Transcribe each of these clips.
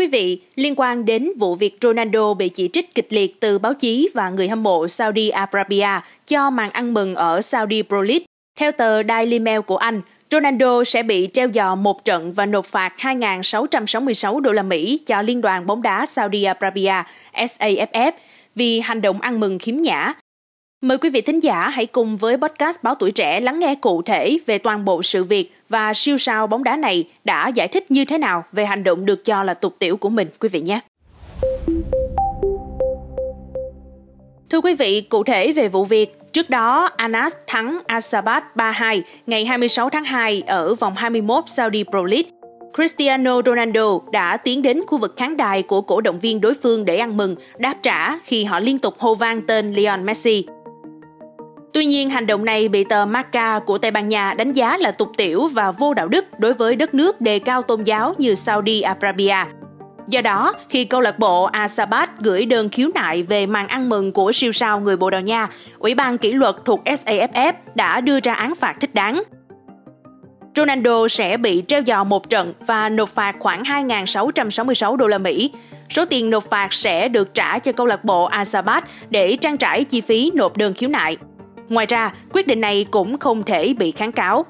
quý vị, liên quan đến vụ việc Ronaldo bị chỉ trích kịch liệt từ báo chí và người hâm mộ Saudi Arabia cho màn ăn mừng ở Saudi Pro League, theo tờ Daily Mail của Anh, Ronaldo sẽ bị treo giò một trận và nộp phạt $2.666 cho Liên đoàn bóng đá Saudi Arabia SAFF vì hành động ăn mừng khiếm nhã. Mời quý vị thính giả hãy cùng với podcast Báo Tuổi Trẻ lắng nghe cụ thể về toàn bộ sự việc và siêu sao bóng đá này đã giải thích như thế nào về hành động được cho là tục tiểu của mình, quý vị nhé. Thưa quý vị, cụ thể về vụ việc, trước đó Anas thắng Al-Sabad 3-2 ngày 26 tháng 2 ở vòng 21 Saudi Pro League. Cristiano Ronaldo đã tiến đến khu vực khán đài của cổ động viên đối phương để ăn mừng, đáp trả khi họ liên tục hô vang tên Lionel Messi. Tuy nhiên, hành động này bị tờ Marca của Tây Ban Nha đánh giá là tục tiểu và vô đạo đức đối với đất nước đề cao tôn giáo như Saudi Arabia. Do đó, khi câu lạc bộ Asabat gửi đơn khiếu nại về màn ăn mừng của siêu sao người Bồ Đào Nha, Ủy ban kỷ luật thuộc SAFF đã đưa ra án phạt thích đáng. Ronaldo sẽ bị treo giò một trận và nộp phạt khoảng $2.666. Số tiền nộp phạt sẽ được trả cho câu lạc bộ Al-Sabad để trang trải chi phí nộp đơn khiếu nại. Ngoài ra, quyết định này cũng không thể bị kháng cáo.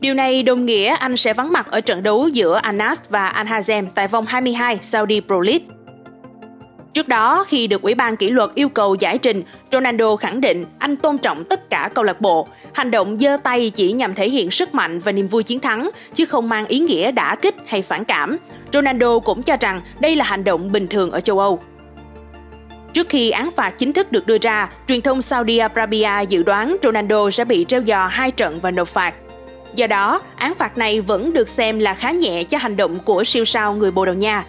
Điều này đồng nghĩa anh sẽ vắng mặt ở trận đấu giữa Anas và Al-Hazem tại vòng 22 Saudi Pro League. Trước đó, khi được Ủy ban kỷ luật yêu cầu giải trình, Ronaldo khẳng định anh tôn trọng tất cả câu lạc bộ. Hành động giơ tay chỉ nhằm thể hiện sức mạnh và niềm vui chiến thắng, chứ không mang ý nghĩa đả kích hay phản cảm. Ronaldo cũng cho rằng đây là hành động bình thường ở châu Âu. Trước khi án phạt chính thức được đưa ra, truyền thông Saudi Arabia dự đoán Ronaldo sẽ bị treo giò 2 trận và nộp phạt. Do đó, án phạt này vẫn được xem là khá nhẹ cho hành động của siêu sao người Bồ Đào Nha.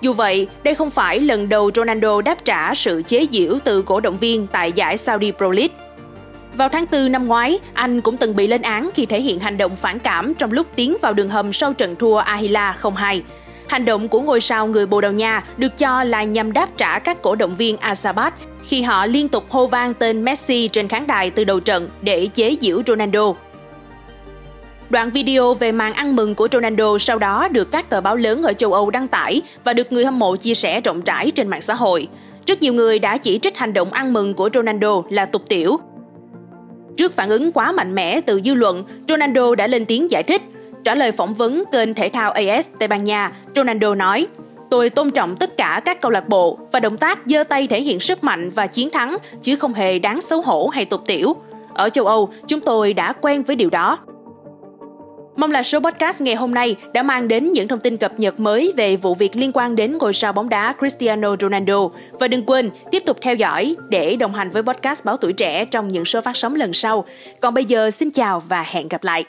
Dù vậy, đây không phải lần đầu Ronaldo đáp trả sự chế giễu từ cổ động viên tại giải Saudi Pro League. Vào tháng 4 năm ngoái, anh cũng từng bị lên án khi thể hiện hành động phản cảm trong lúc tiến vào đường hầm sau trận thua Al Hilal 0-2. Hành động của ngôi sao người Bồ Đào Nha được cho là nhằm đáp trả các cổ động viên Al-Sabad khi họ liên tục hô vang tên Messi trên khán đài từ đầu trận để chế giễu Ronaldo. Đoạn video về màn ăn mừng của Ronaldo sau đó được các tờ báo lớn ở châu Âu đăng tải và được người hâm mộ chia sẻ rộng rãi trên mạng xã hội. Rất nhiều người đã chỉ trích hành động ăn mừng của Ronaldo là tục tiểu. Trước phản ứng quá mạnh mẽ từ dư luận, Ronaldo đã lên tiếng giải thích. Trả lời phỏng vấn kênh thể thao AS Tây Ban Nha, Ronaldo nói: "Tôi tôn trọng tất cả các câu lạc bộ và động tác giơ tay thể hiện sức mạnh và chiến thắng chứ không hề đáng xấu hổ hay tục tiểu. Ở châu Âu, chúng tôi đã quen với điều đó." Mong là số podcast ngày hôm nay đã mang đến những thông tin cập nhật mới về vụ việc liên quan đến ngôi sao bóng đá Cristiano Ronaldo. Và đừng quên tiếp tục theo dõi để đồng hành với podcast Báo Tuổi Trẻ trong những số phát sóng lần sau. Còn bây giờ, xin chào và hẹn gặp lại!